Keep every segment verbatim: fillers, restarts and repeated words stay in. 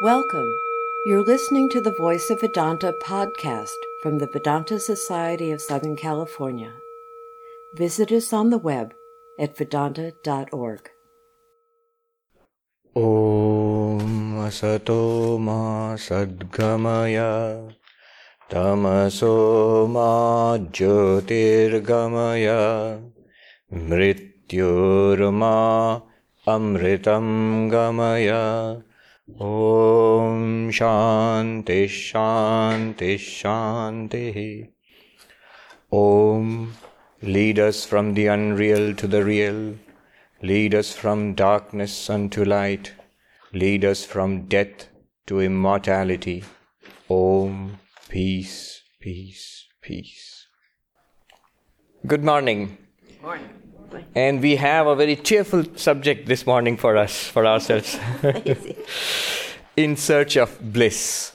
Welcome. You're listening to the Voice of Vedanta podcast from the Vedanta Society of Southern California. Visit us on the web at vedanta dot org. Om Asato Ma Sadgamaya Tamaso Ma Jyotirgamaya Mrityurma Amritam Gamaya. Om Shanti Shanti Shanti. Om, lead us from the unreal to the real. Lead us from darkness unto light. Lead us from death to immortality. Om, peace, peace, peace. Good morning. Good morning. And we have a very cheerful subject this morning for us, for ourselves. In search of bliss.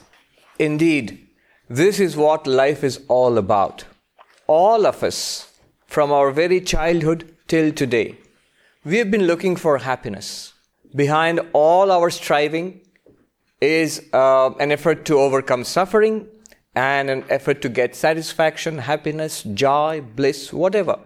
Indeed, this is what life is all about. All of us, from our very childhood till today, we have been looking for happiness. Behind all our striving is uh, an effort to overcome suffering and an effort to get satisfaction, happiness, joy, bliss, whatever.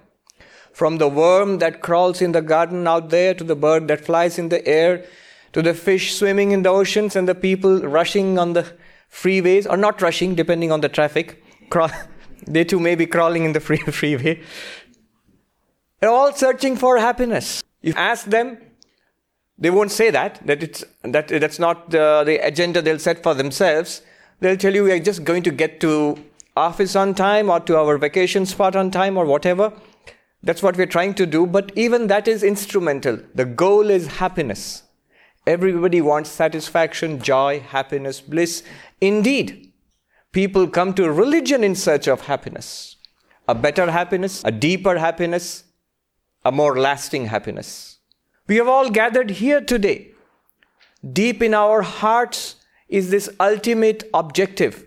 From the worm that crawls in the garden out there, to the bird that flies in the air, to the fish swimming in the oceans and the people rushing on the freeways, or not rushing, depending on the traffic. Craw- they too may be crawling in the free- freeway. They're all searching for happiness. If you ask them, they won't say that. That it's that that's not the, the agenda they'll set for themselves. They'll tell you, we are just going to get to office on time or to our vacation spot on time or whatever. That's what we're trying to do, but even that is instrumental. The goal is happiness. Everybody wants satisfaction, joy, happiness, bliss. Indeed, people come to religion in search of happiness. A better happiness, a deeper happiness, a more lasting happiness. We have all gathered here today. Deep in our hearts is this ultimate objective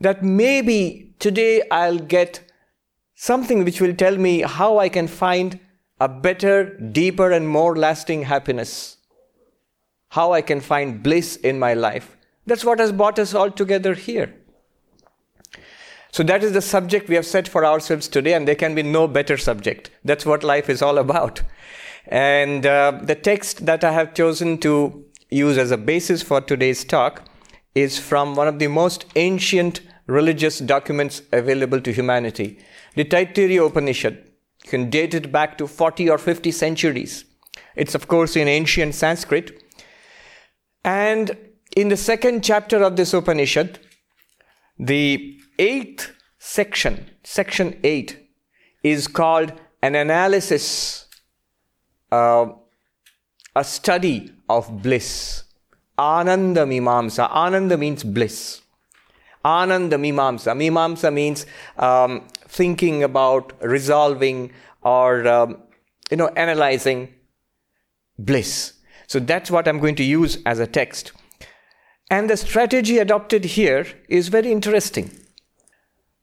that maybe today I'll get something which will tell me how I can find a better, deeper and more lasting happiness. How I can find bliss in my life. That's what has brought us all together here. So that is the subject we have set for ourselves today, and there can be no better subject. That's what life is all about. And uh, the text that I have chosen to use as a basis for today's talk is from one of the most ancient religious documents available to humanity. The Taittiriya Upanishad. You can date it back to forty or fifty centuries. It's of course in ancient Sanskrit. And in the second chapter of this Upanishad, the eighth section, section eight, is called an analysis, uh, a study of bliss. Ananda Mimamsa. Ananda means bliss. Ananda Mimamsa. Mimamsa means um, thinking about, resolving, or um, you know, analyzing bliss. So that's what I'm going to use as a text. And the strategy adopted here is very interesting.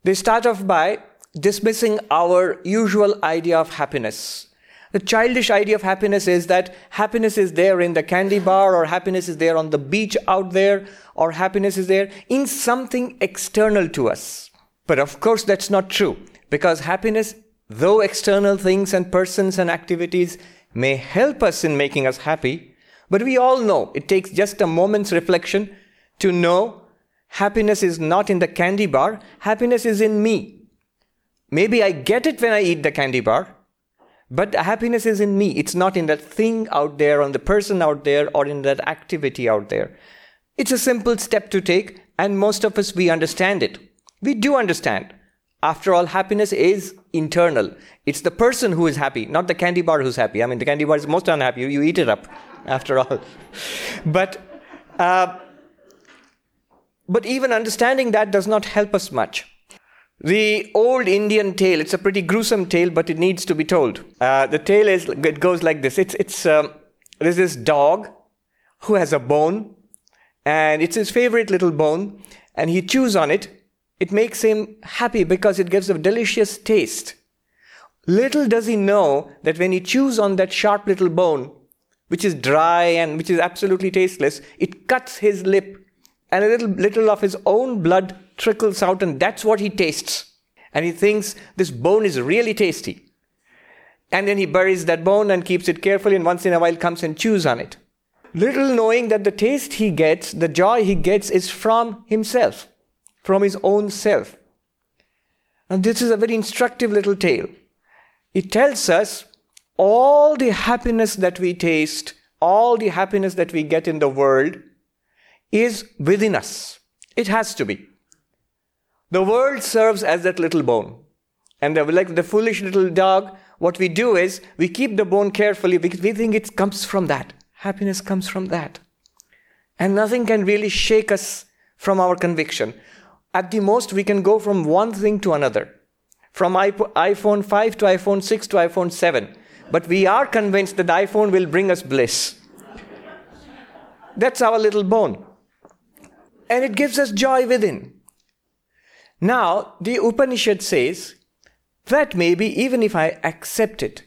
They start off by dismissing our usual idea of happiness. The childish idea of happiness is that happiness is there in the candy bar, or happiness is there on the beach out there, or happiness is there in something external to us. But of course that's not true, because happiness, though external things and persons and activities may help us in making us happy, but we all know it takes just a moment's reflection to know happiness is not in the candy bar, happiness is in me. Maybe I get it when I eat the candy bar, but happiness is in me. It's not in that thing out there, on the person out there, or in that activity out there. It's a simple step to take, and most of us, we understand it. We do understand. After all, happiness is internal. It's the person who is happy, not the candy bar who's happy. I mean, the candy bar is most unhappy. You eat it up, after all. But, uh, but even understanding that does not help us much. The old Indian tale, it's a pretty gruesome tale, but it needs to be told. Uh, the tale is, it goes like this. It's, it's, um, there's this dog who has a bone, and it's his favorite little bone, and he chews on it. It makes him happy because it gives a delicious taste. Little does he know that when he chews on that sharp little bone, which is dry and which is absolutely tasteless, it cuts his lip, and a little, little of his own blood trickles out, and that's what he tastes. And he thinks this bone is really tasty. And then he buries that bone and keeps it carefully, and once in a while comes and chews on it. Little knowing that the taste he gets, the joy he gets, is from himself, from his own self. And this is a very instructive little tale. It tells us all the happiness that we taste, all the happiness that we get in the world is within us. It has to be. The world serves as that little bone. And the, like the foolish little dog, what we do is we keep the bone carefully because we think it comes from that. Happiness comes from that. And nothing can really shake us from our conviction. At the most, we can go from one thing to another. From iPhone five to iPhone six to iPhone seven. But we are convinced that the iPhone will bring us bliss. That's our little bone. And it gives us joy within. Now, the Upanishad says, that maybe even if I accept it,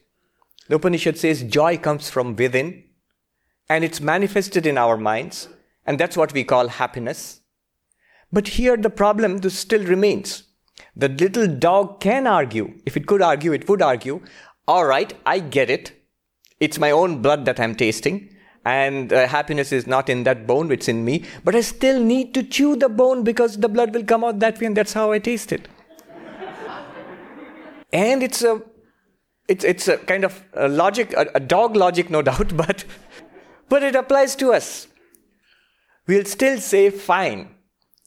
the Upanishad says joy comes from within. And it's manifested in our minds. And that's what we call happiness. But here the problem still remains. The little dog can argue. If it could argue, it would argue. All right, I get it. It's my own blood that I'm tasting. And uh, happiness is not in that bone, it's in me. But I still need to chew the bone because the blood will come out that way. And that's how I taste it. And it's a, it's, it's a kind of a logic, a, a dog logic, no doubt. But... But it applies to us. We'll still say, fine,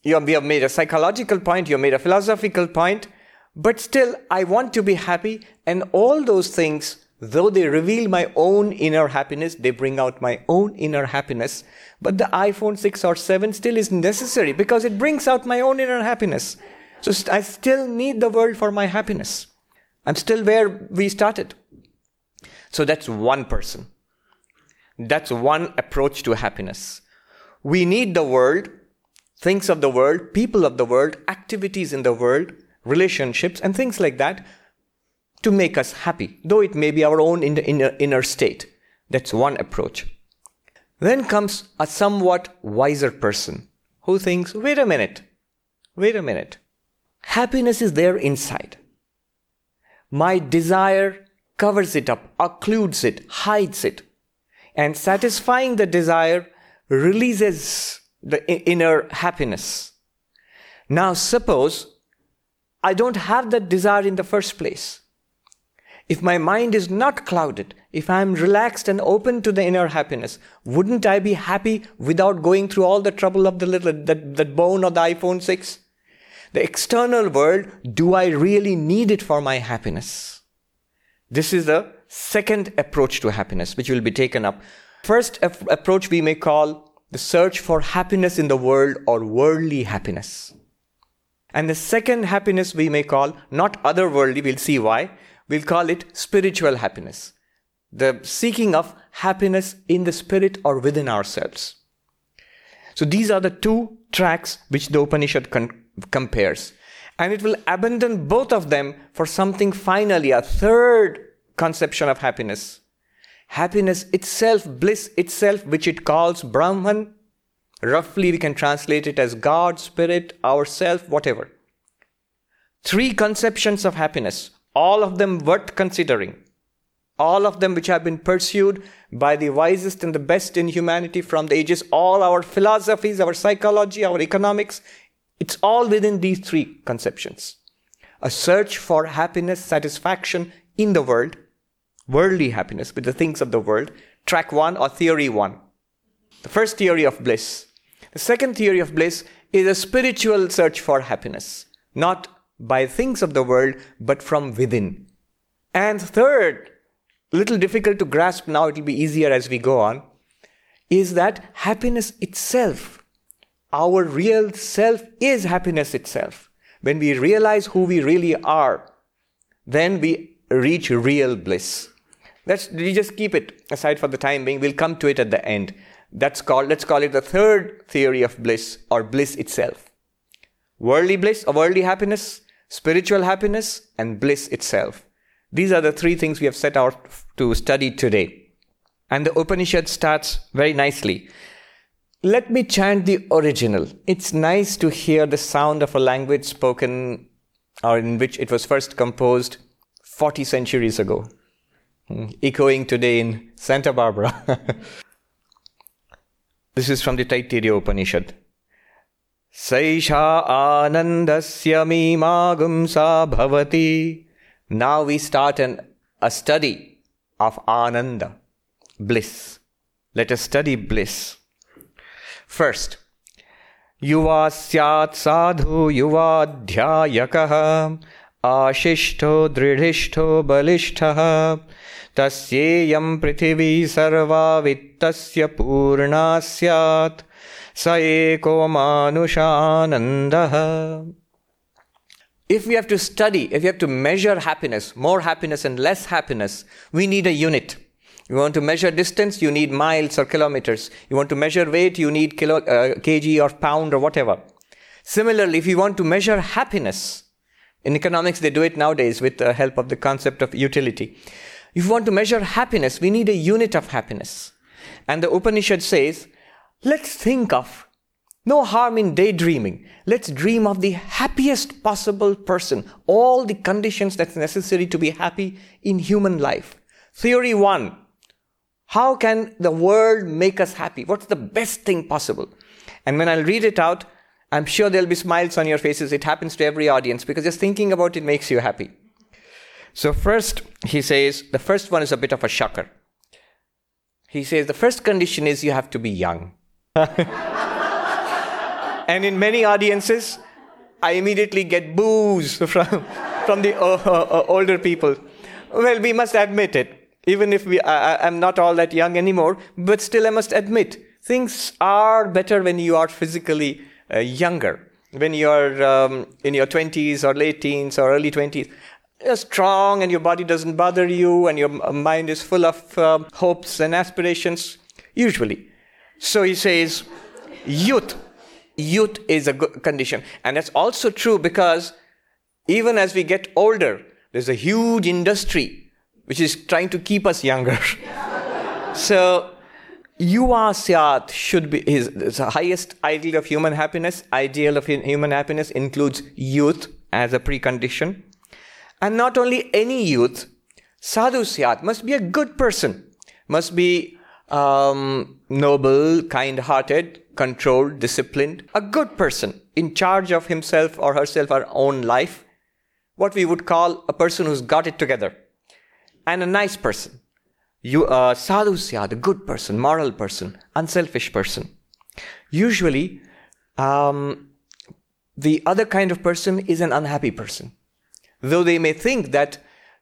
you have made a psychological point, you have made a philosophical point, but still I want to be happy, and all those things, though they reveal my own inner happiness, they bring out my own inner happiness, but the iPhone six or seven still is necessary because it brings out my own inner happiness. So I still need the world for my happiness. I'm still where we started. So that's one person. That's one approach to happiness. We need the world, things of the world, people of the world, activities in the world, relationships and things like that to make us happy, though it may be our own inner, inner state. That's one approach. Then comes a somewhat wiser person who thinks, wait a minute, wait a minute. Happiness is there inside. My desire covers it up, occludes it, hides it. And satisfying the desire releases the inner happiness. Now suppose I don't have that desire in the first place. If my mind is not clouded, if I'm relaxed and open to the inner happiness, wouldn't I be happy without going through all the trouble of the little that, that bone or the iPhone six? The external world, do I really need it for my happiness? This is the second approach to happiness, which will be taken up. First af- approach we may call the search for happiness in the world or worldly happiness. And the second happiness we may call, not otherworldly, we'll see why, we'll call it spiritual happiness. The seeking of happiness in the spirit or within ourselves. So these are the two tracks which the Upanishad con- compares. And it will abandon both of them for something finally, a third conception of happiness. Happiness itself, bliss itself, which it calls Brahman. Roughly we can translate it as God, Spirit, ourself, whatever. Three conceptions of happiness, all of them worth considering. All of them which have been pursued by the wisest and the best in humanity from the ages. All our philosophies, our psychology, our economics, it's all within these three conceptions. A search for happiness, satisfaction in the world, worldly happiness with the things of the world, track one or theory one. The first theory of bliss. The second theory of bliss is a spiritual search for happiness, not by things of the world, but from within. And third, a little difficult to grasp now, it will be easier as we go on, is that happiness itself, our real self is happiness itself. When we realize who we really are, then we reach real bliss. That's, we just keep it aside for the time being. We'll come to it at the end. That's called, let's call it the third theory of bliss or bliss itself. Worldly bliss or worldly happiness, spiritual happiness and bliss itself. These are the three things we have set out to study today. And the Upanishad starts very nicely. Let me chant the original. It's nice to hear the sound of a language spoken or in which it was first composed forty centuries ago, echoing today in Santa Barbara. This is from the Taittiriya Upanishad. Saisha anandasya mimagumsa bhavati. Now we start an, a study of Ananda, bliss. Let us study bliss. First, yuva syat sadhu yuva dhyayakaha ashishto dridhishto balishtaha tasyeyam prithivi sarva vittasya purna syat saeko manushanandaha. If we have to study, if we have to measure happiness, more happiness and less happiness, we need a unit. You want to measure distance, you need miles or kilometers. You want to measure weight, you need kilo, uh, kg or pound or whatever. Similarly, if you want to measure happiness, in economics they do it nowadays with the help of the concept of utility. If you want to measure happiness, we need a unit of happiness. And the Upanishad says, let's think of, no harm in daydreaming. Let's dream of the happiest possible person, all the conditions that's necessary to be happy in human life. Theory one. How can the world make us happy? What's the best thing possible? And when I'll read it out, I'm sure there'll be smiles on your faces. It happens to every audience because just thinking about it makes you happy. So first, he says, the first one is a bit of a shocker. He says, the first condition is you have to be young. And in many audiences, I immediately get boos from, from the uh, uh, older people. Well, we must admit it. Even if we, I, I'm not all that young anymore, but still I must admit, things are better when you are physically uh, younger. When you're um, in your twenties or late teens or early twenties, you're strong and your body doesn't bother you and your mind is full of uh, hopes and aspirations, usually. So he says, youth. Youth is a good condition. And that's also true because even as we get older, there's a huge industry which is trying to keep us younger. So, yuva syat should be his the highest ideal of human happiness. Ideal of human happiness includes youth as a precondition. And not only any youth, sadhu syat must be a good person, must be um, noble, kind-hearted, controlled, disciplined, a good person in charge of himself or herself, our own life, what we would call a person who's got it together. And a nice person, you uh, sadhu syat, a good person, moral person, unselfish person. Usually, um, the other kind of person is an unhappy person. Though they may think that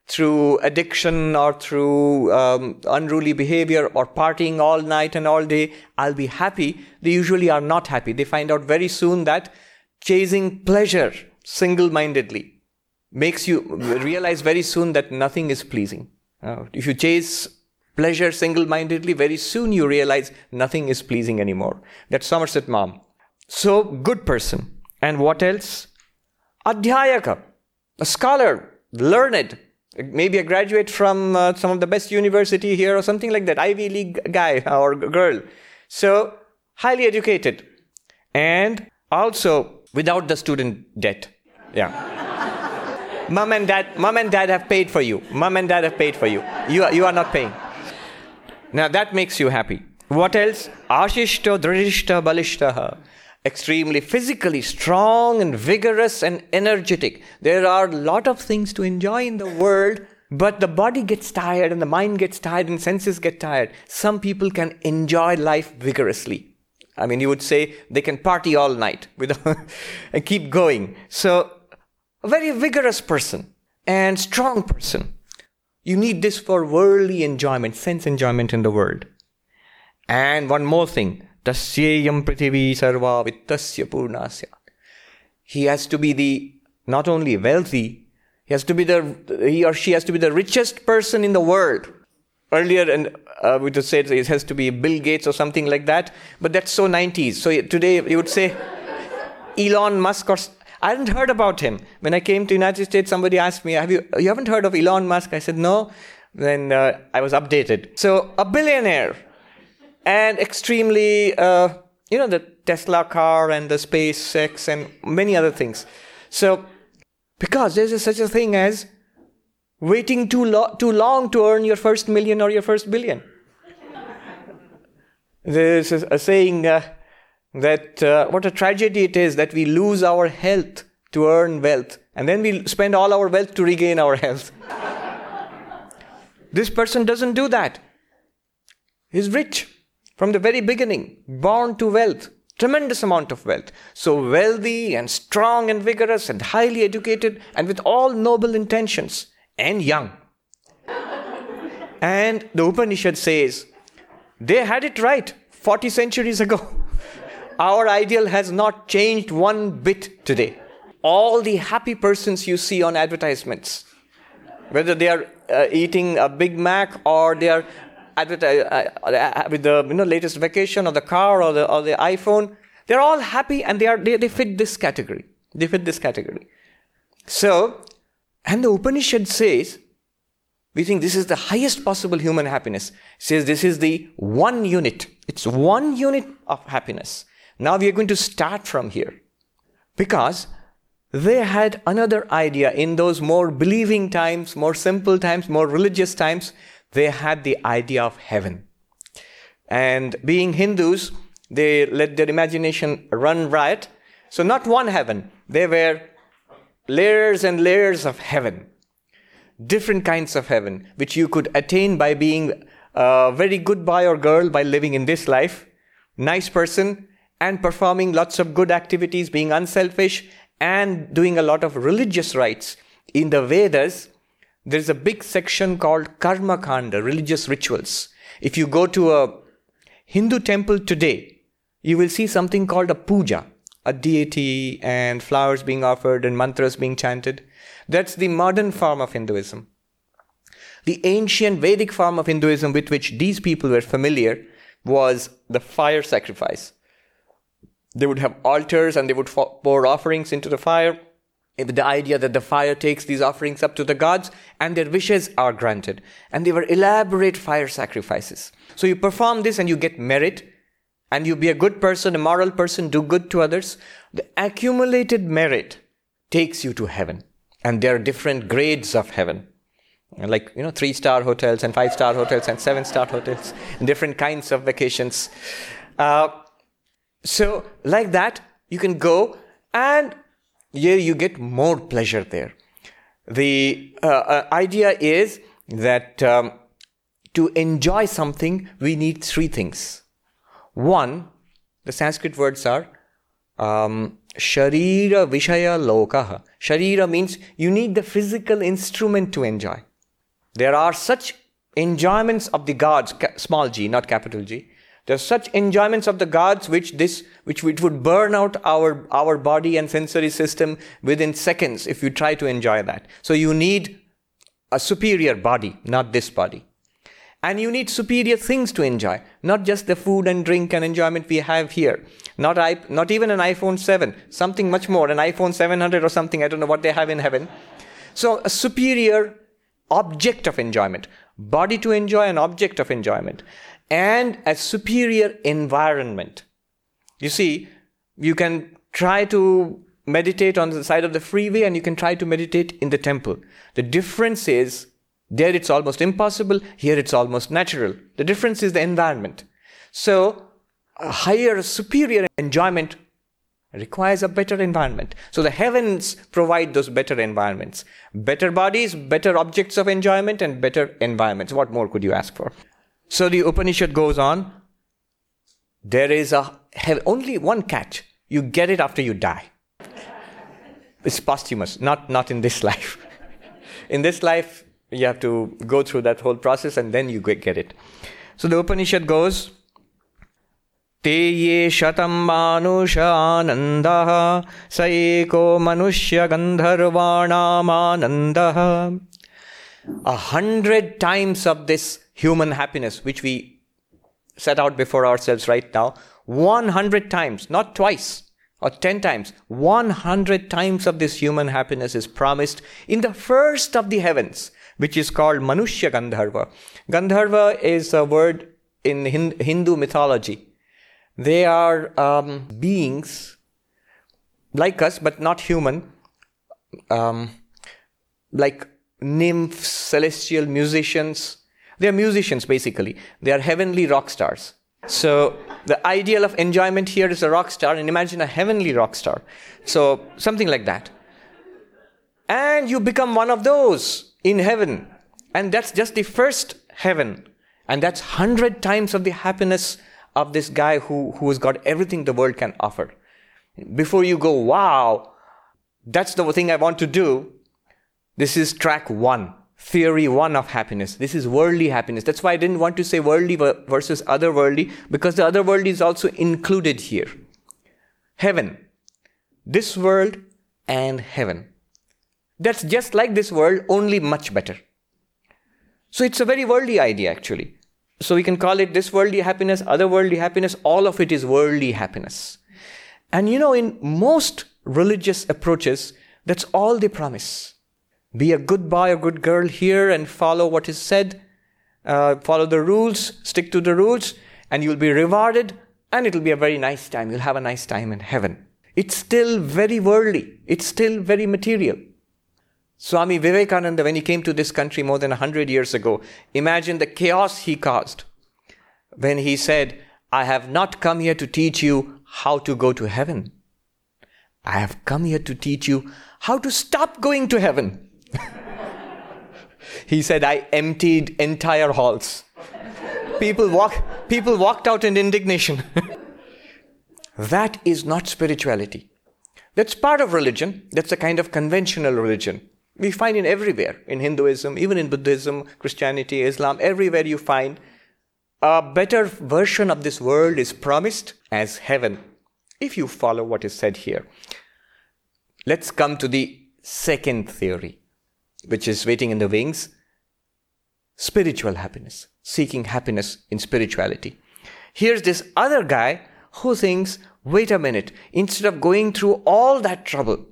through addiction or through um, unruly behavior or partying all night and all day, I'll be happy, they usually are not happy. They find out very soon that chasing pleasure single-mindedly makes you realize very soon that nothing is pleasing. Oh. If you chase pleasure single-mindedly, very soon you realize nothing is pleasing anymore. That's Somerset Maugham. So, good person. And what else? Adhyayaka, a scholar, learned, maybe a graduate from uh, some of the best university here or something like that, Ivy League guy or girl. So, highly educated. And also, without the student debt. Yeah. Mom and dad, mom and dad have paid for you. Mom and dad have paid for you. You are, you are not paying. Now that makes you happy. What else? Ashishta, dridhishta, balishtaha. Extremely physically strong and vigorous and energetic. There are a lot of things to enjoy in the world, but the body gets tired and the mind gets tired and senses get tired. Some people can enjoy life vigorously. I mean, you would say they can party all night without and keep going. So, a very vigorous person and strong person. You need this for worldly enjoyment, sense enjoyment in the world. And one more thing. Tasyeyam prithivi sarva vittasya purnasya. He has to be the, not only wealthy, he has to be the, he or she has to be the richest person in the world. Earlier, and uh, we just said it has to be Bill Gates or something like that, but that's so nineties. So today you would say Elon Musk or I hadn't heard about him. When I came to the United States, somebody asked me, "Have you? You haven't heard of Elon Musk?" I said, "No, Then uh, I was updated. So a billionaire and extremely, uh, you know, the Tesla car and the SpaceX and many other things. So because there's a, such a thing as waiting too, lo- too long to earn your first million or your first billion. There's a, a saying uh, that uh, what a tragedy it is that we lose our health to earn wealth. And then we spend all our wealth to regain our health. This person doesn't do that. He's rich from the very beginning, born to wealth, tremendous amount of wealth. So wealthy and strong and vigorous and highly educated and with all noble intentions and young. And the Upanishad says, they had it right forty centuries ago. Our ideal has not changed one bit today. All the happy persons you see on advertisements, whether they are uh, eating a Big Mac or they are adverti- uh, uh, with the you know, latest vacation or the car or the, or the iPhone, they're all happy and they, are, they, they fit this category. They fit this category. So, and the Upanishad says, we think this is the highest possible human happiness. It says this is the one unit. It's one unit of happiness. Now we are going to start from here. Because they had another idea in those more believing times, more simple times, more religious times. They had the idea of heaven. And being Hindus, they let their imagination run riot. So not one heaven. There were layers and layers of heaven. Different kinds of heaven, which you could attain by being a very good boy or girl, by living in this life, nice person, and performing lots of good activities, being unselfish, and doing a lot of religious rites. In the Vedas, there's a big section called Karma Kanda, religious rituals. If you go to a Hindu temple today, you will see something called a puja, a deity and flowers being offered and mantras being chanted. That's the modern form of Hinduism. The ancient Vedic form of Hinduism with which these people were familiar was the fire sacrifice. They would have altars and they would pour offerings into the fire with the idea that the fire takes these offerings up to the gods and their wishes are granted. And they were elaborate fire sacrifices. So you perform this and you get merit and you be a good person, a moral person, do good to others. The accumulated merit takes you to heaven. And there are different grades of heaven, like, you know, three-star hotels and five-star hotels and seven-star hotels, and different kinds of vacations. Uh, so like that, you can go and yeah, you get more pleasure there. The uh, uh, idea is that um, to enjoy something, we need three things. One, the Sanskrit words are Um, Sharira Vishaya Lokaha. Sharira means you need the physical instrument to enjoy. There are such enjoyments of the gods, small g, not capital G. There are such enjoyments of the gods which this, which which would burn out our our body and sensory system within seconds if you try to enjoy that. So you need a superior body, not this body. And you need superior things to enjoy, not just the food and drink and enjoyment we have here. Not I, not even an iPhone seven, something much more, an iPhone seven hundred or something, I don't know what they have in heaven. So a superior object of enjoyment, body to enjoy, an object of enjoyment, and a superior environment. You see, you can try to meditate on the side of the freeway and you can try to meditate in the temple. The difference is, there it's almost impossible, here it's almost natural. The difference is the environment. So, a higher, superior enjoyment requires a better environment. So the heavens provide those better environments. Better bodies, better objects of enjoyment, and better environments. What more could you ask for? So the Upanishad goes on. There is a heaven, only one catch. You get it after you die. It's posthumous, not, not in this life. In this life, you have to go through that whole process and then you get it. So the Upanishad goes, Te ye shatam manusha anandaha, sa eko manushya gandharvanam anandaha. A hundred times of this human happiness, which we set out before ourselves right now, one hundred times, not twice or ten times, one hundred times of this human happiness is promised in the first of the heavens. which is called Manushya Gandharva. Gandharva is a word in Hindu mythology. They are um, beings like us, but not human, um, like nymphs, celestial musicians. They are musicians, basically. They are heavenly rock stars. So the ideal of enjoyment here is a rock star, and imagine a heavenly rock star. So something like that. And you become one of those in heaven. And that's just the first heaven. And that's hundred times of the happiness of this guy who, who has got everything the world can offer. Before you go, wow, that's the thing I want to do. This is track one. Theory one of happiness. This is worldly happiness. That's why I didn't want to say worldly versus otherworldly, because the otherworldly is also included here. Heaven. This world and heaven. That's just like this world, only much better. So it's a very worldly idea, actually. So we can call it this worldly happiness, otherworldly happiness. All of it is worldly happiness. And you know, in most religious approaches, that's all they promise. Be a good boy or good girl here and follow what is said. Uh, follow the rules, stick to the rules, and you'll be rewarded, and it'll be a very nice time. You'll have a nice time in heaven. It's still very worldly. It's still very material. Swami Vivekananda, when he came to this country more than one hundred years ago, imagine the chaos he caused when he said, I have not come here to teach you how to go to heaven. I have come here to teach you how to stop going to heaven. He said, I emptied entire halls. People walk, people walked out in indignation. That is not spirituality. That's part of religion. That's a kind of conventional religion. We find it everywhere, in Hinduism, even in Buddhism, Christianity, Islam, everywhere you find a better version of this world is promised as heaven, if you follow what is said here. Let's come to the second theory, which is waiting in the wings, spiritual happiness, seeking happiness in spirituality. Here's this other guy who thinks, wait a minute, instead of going through all that trouble,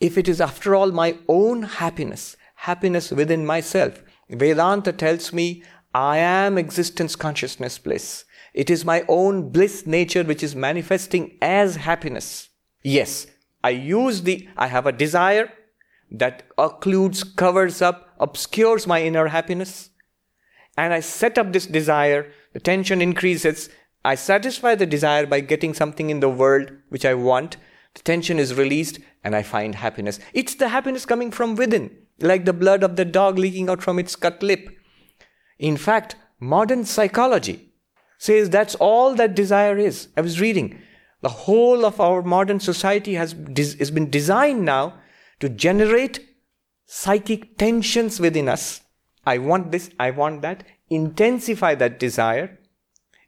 if it is after all my own happiness, happiness within myself, Vedanta tells me I am existence consciousness bliss. It is my own bliss nature which is manifesting as happiness. Yes, I use the, I have a desire that occludes, covers up, obscures my inner happiness. And I set up this desire, the tension increases, I satisfy the desire by getting something in the world which I want, the tension is released and I find happiness. It's the happiness coming from within, like the blood of the dog leaking out from its cut lip. In fact, modern psychology says that's all that desire is. I was reading, the whole of our modern society has, has been designed now to generate psychic tensions within us. I want this, I want that. Intensify that desire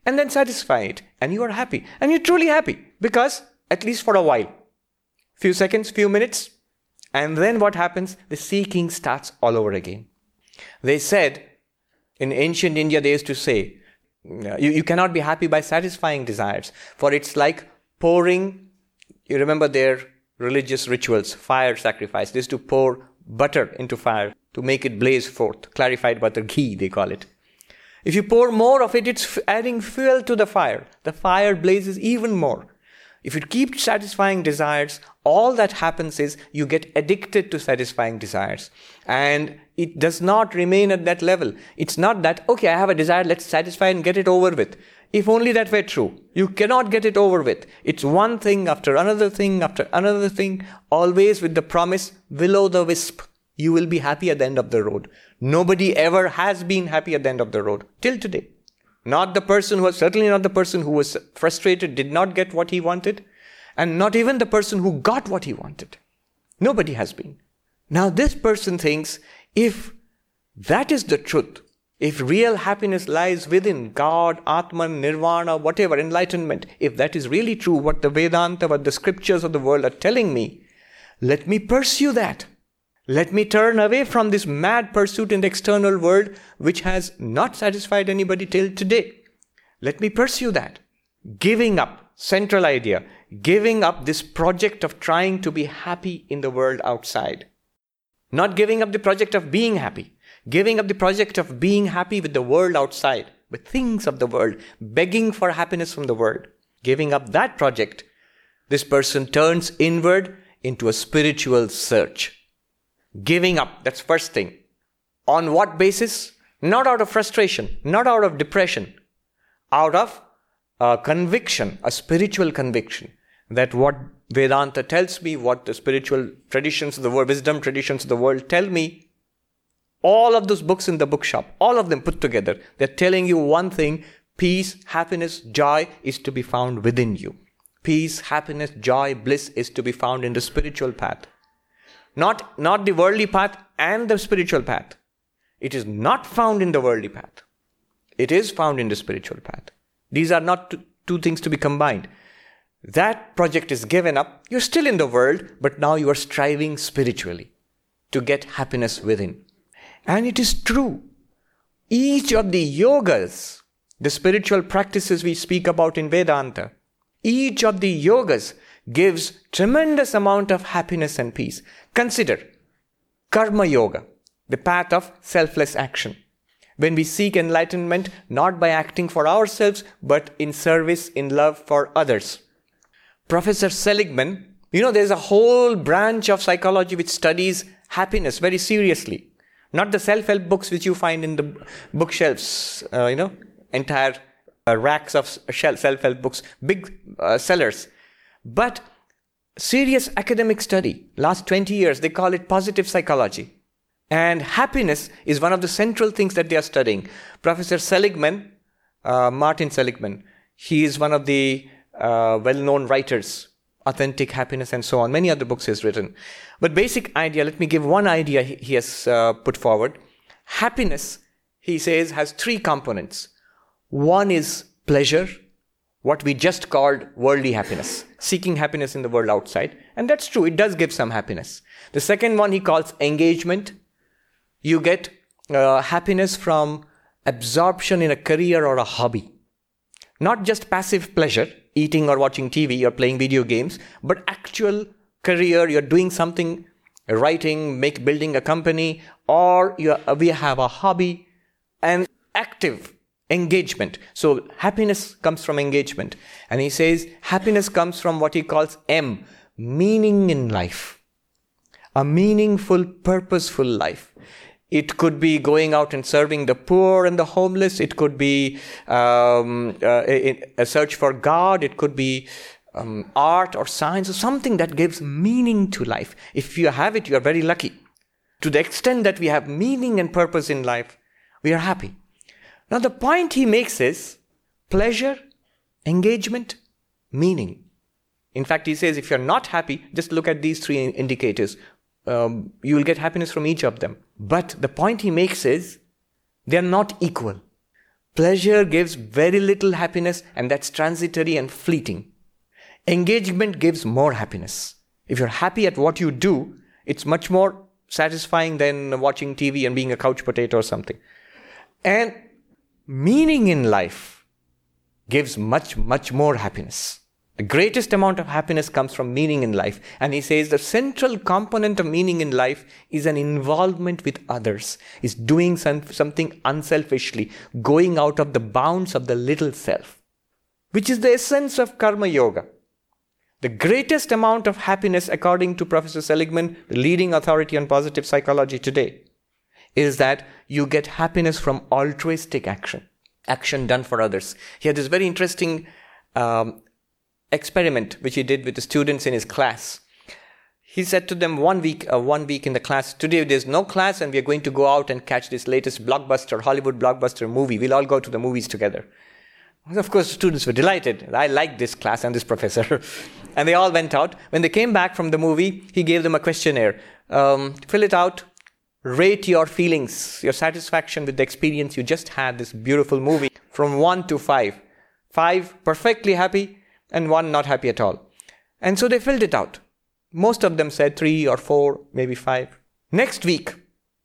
and then satisfy it. And you are happy. And you're truly happy because, at least for a while, few seconds, few minutes, and then what happens? The seeking starts all over again. They said, in ancient India, they used to say, you, you cannot be happy by satisfying desires, for it's like pouring, you remember their religious rituals, fire sacrifice. They used to pour butter into fire to make it blaze forth. Clarified butter, ghee, they call it. If you pour more of it, it's adding fuel to the fire. The fire blazes even more. If you keep satisfying desires, all that happens is you get addicted to satisfying desires. And it does not remain at that level. It's not that, okay, I have a desire, let's satisfy and get it over with. If only that were true. You cannot get it over with. It's one thing after another thing after another thing, always with the promise, willow the wisp, you will be happy at the end of the road. Nobody ever has been happy at the end of the road, till today. Not the person who was, certainly not the person who was frustrated, did not get what he wanted, and not even the person who got what he wanted. Nobody has been. Now this person thinks, if that is the truth, if real happiness lies within God, Atman, Nirvana, whatever, enlightenment, if that is really true, what the Vedanta, what the scriptures of the world are telling me, let me pursue that. Let me turn away from this mad pursuit in the external world which has not satisfied anybody till today. Let me pursue that. Giving up, central idea, giving up this project of trying to be happy in the world outside. Not giving up the project of being happy. giving up the project of being happy with the world outside, with things of the world, begging for happiness from the world, giving up that project, this person turns inward into a spiritual search. Giving up, that's first thing. On what basis? Not out of frustration, not out of depression, out of a conviction, a spiritual conviction that what Vedanta tells me, what the spiritual traditions of the world, wisdom traditions of the world tell me, all of those books in the bookshop, all of them put together, they're telling you one thing: peace, happiness, joy is to be found within you. Peace, happiness, joy, bliss is to be found in the spiritual path. Not, not the worldly path and the spiritual path. It is not found in the worldly path. It is found in the spiritual path. These are not t- two things to be combined. That project is given up. You're still in the world, but now you are striving spiritually to get happiness within. And it is true. Each of the yogas, the spiritual practices we speak about in Vedanta, each of the yogas gives tremendous amount of happiness and peace. Consider Karma yoga, the path of selfless action. When we seek enlightenment, not by acting for ourselves, but in service, in love for others. Professor Seligman, you know, there's a whole branch of psychology which studies happiness very seriously. Not the self-help books which you find in the bookshelves, uh, you know, entire uh, racks of self-help books, big uh, sellers. But serious academic study, last twenty years, they call it positive psychology. And happiness is one of the central things that they are studying. Professor Seligman, uh, Martin Seligman, he is one of the uh, well-known writers, Authentic Happiness and so on. Many other books he has written. But basic idea, let me give one idea he has uh, put forward. Happiness, he says, has three components. One is pleasure, what we just called worldly happiness, seeking happiness in the world outside. And that's true, it does give some happiness. The second one he calls engagement. You get uh, happiness from absorption in a career or a hobby. Not just passive pleasure, eating or watching T V or playing video games, but actual career, you're doing something, writing, make, building a company, or you we have a hobby, and active engagement. So happiness comes from engagement. And he says happiness comes from what he calls M, meaning in life. A meaningful, purposeful life. It could be going out and serving the poor and the homeless. It could be um, uh, a, a search for God. It could be um, art or science or something that gives meaning to life. If you have it, you are very lucky. To the extent that we have meaning and purpose in life, we are happy. Now the point he makes is pleasure, engagement, meaning. In fact, he says if you're not happy, just look at these three indicators. Um, you will get happiness from each of them. But the point he makes is they are not equal. Pleasure gives very little happiness, and that's transitory and fleeting. Engagement gives more happiness. If you're happy at what you do, it's much more satisfying than watching T V and being a couch potato or something. And meaning in life gives much, much more happiness. The greatest amount of happiness comes from meaning in life. And he says the central component of meaning in life is an involvement with others, is doing some, something unselfishly, going out of the bounds of the little self, which is the essence of Karma yoga. The greatest amount of happiness, according to Professor Seligman, the leading authority on positive psychology today, is that you get happiness from altruistic action, action done for others. He had this very interesting um, experiment which he did with the students in his class. He said to them one week, uh, one week in the class, today there's no class and we are going to go out and catch this latest blockbuster, Hollywood blockbuster movie. We'll all go to the movies together. And of course, students were delighted. I like this class and this professor. And they all went out. When they came back from the movie, he gave them a questionnaire. Um, fill it out. Rate your feelings, your satisfaction with the experience you just had, this beautiful movie, from one to five. Five, perfectly happy, and one not happy at all. And so they filled it out. Most of them said three or four, maybe five. Next week,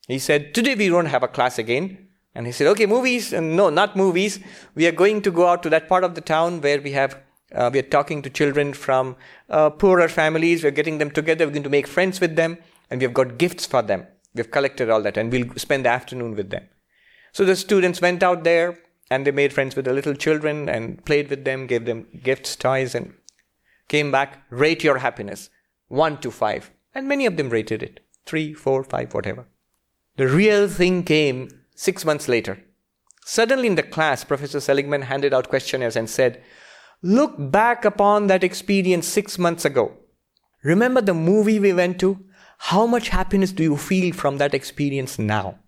he said, today we don't have a class again. And he said, okay, movies, and no, not movies. We are going to go out to that part of the town where we have, uh, we are talking to children from uh, poorer families. We're getting them together. We're going to make friends with them. And we've got gifts for them. We've collected all that and we'll spend the afternoon with them. So the students went out there and they made friends with the little children and played with them, gave them gifts, toys, and came back. Rate your happiness, one to five. And many of them rated it, three, four, five, whatever. The real thing came six months later. Suddenly in the class, Professor Seligman handed out questionnaires and said, look back upon that experience six months ago. Remember the movie we went to? How much happiness do you feel from that experience now?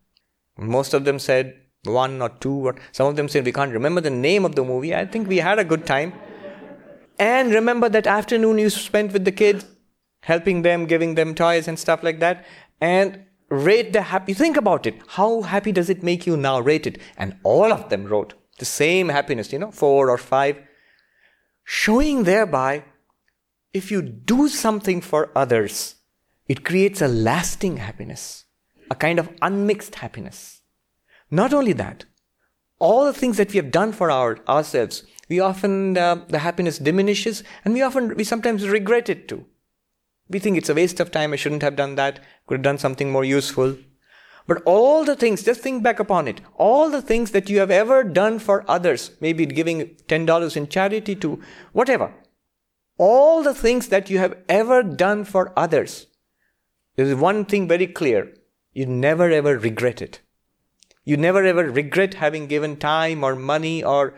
Most of them said one or two. Or some of them said, we can't remember the name of the movie. I think we had a good time. And remember that afternoon you spent with the kids, helping them, giving them toys and stuff like that. And rate the happy. Think about it. How happy does it make you now? Rate it. And all of them wrote the same happiness, you know, four or five. Showing thereby, if you do something for others, it creates a lasting happiness, a kind of unmixed happiness. Not only that, all the things that we have done for our, ourselves, we often, uh, the happiness diminishes and we often, we sometimes regret it too. We think it's a waste of time, I shouldn't have done that, could have done something more useful. But all the things, just think back upon it, all the things that you have ever done for others, maybe giving ten dollars in charity to whatever, all the things that you have ever done for others, there is one thing very clear, you never ever regret it. You never ever regret having given time or money or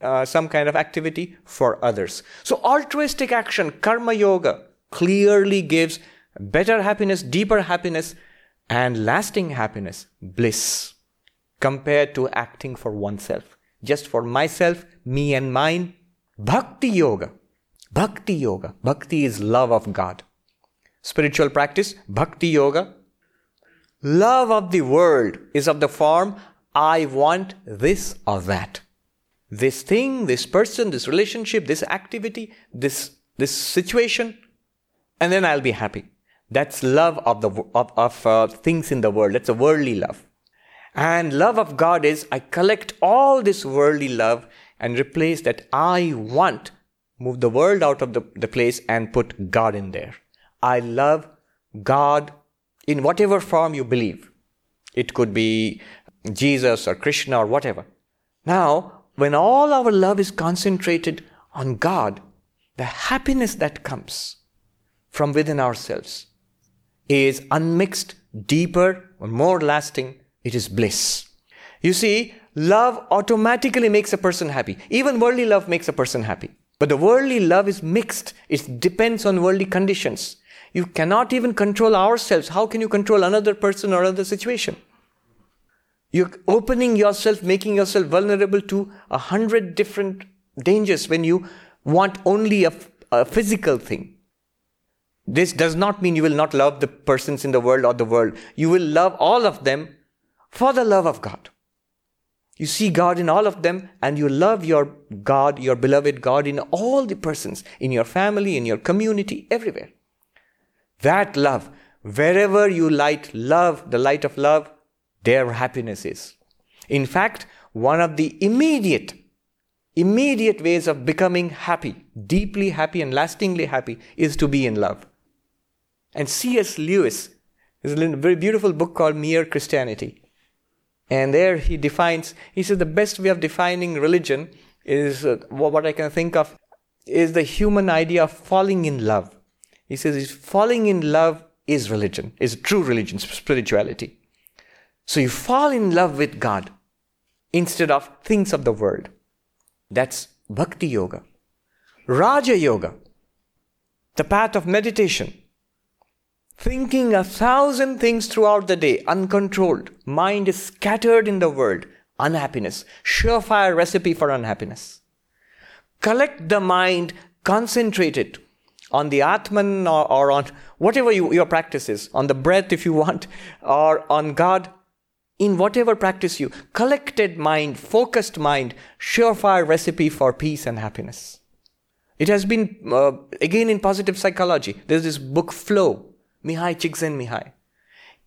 uh, some kind of activity for others. So altruistic action, karma yoga, clearly gives better happiness, deeper happiness, and lasting happiness, bliss, compared to acting for oneself. Just for myself, me and mine. Bhakti yoga. Bhakti yoga. Bhakti is love of God. Spiritual practice, bhakti yoga. Love of the world is of the form, I want this or that. This thing, this person, this relationship, this activity, this, this situation, and then I'll be happy. That's love of the of, of uh, things in the world. That's a worldly love. And love of God is, I collect all this worldly love and replace that I want, move the world out of the, the place and put God in there. I love God in whatever form you believe. It could be Jesus or Krishna or whatever. Now, when all our love is concentrated on God, the happiness that comes from within ourselves is unmixed, deeper, or more lasting. It is bliss. You see, love automatically makes a person happy. Even worldly love makes a person happy. But the worldly love is mixed. It depends on worldly conditions. You cannot even control ourselves. How can you control another person or another situation? You're opening yourself, making yourself vulnerable to a hundred different dangers when you want only a, a physical thing. This does not mean you will not love the persons in the world or the world. You will love all of them for the love of God. You see God in all of them and you love your God, your beloved God in all the persons, in your family, in your community, everywhere. That love, wherever you light love, the light of love, there happiness is. In fact, one of the immediate Immediate ways of becoming happy, deeply happy and lastingly happy, is to be in love. And C S Lewis has a very beautiful book called Mere Christianity. And there he defines, he says the best way of defining religion is, uh, what I can think of, is the human idea of falling in love. He says falling in love is religion, is true religion, spirituality. So you fall in love with God instead of things of the world. That's bhakti yoga. Raja yoga, the path of meditation. Thinking a thousand things throughout the day, uncontrolled. Mind is scattered in the world. Unhappiness, surefire recipe for unhappiness. Collect the mind, concentrate it on the Atman or, or on whatever you, your practice is, on the breath if you want, or on God. In whatever practice you, collected mind, focused mind, surefire recipe for peace and happiness. It has been, uh, again in positive psychology, there's this book Flow, Mihaly Csikszentmihalyi.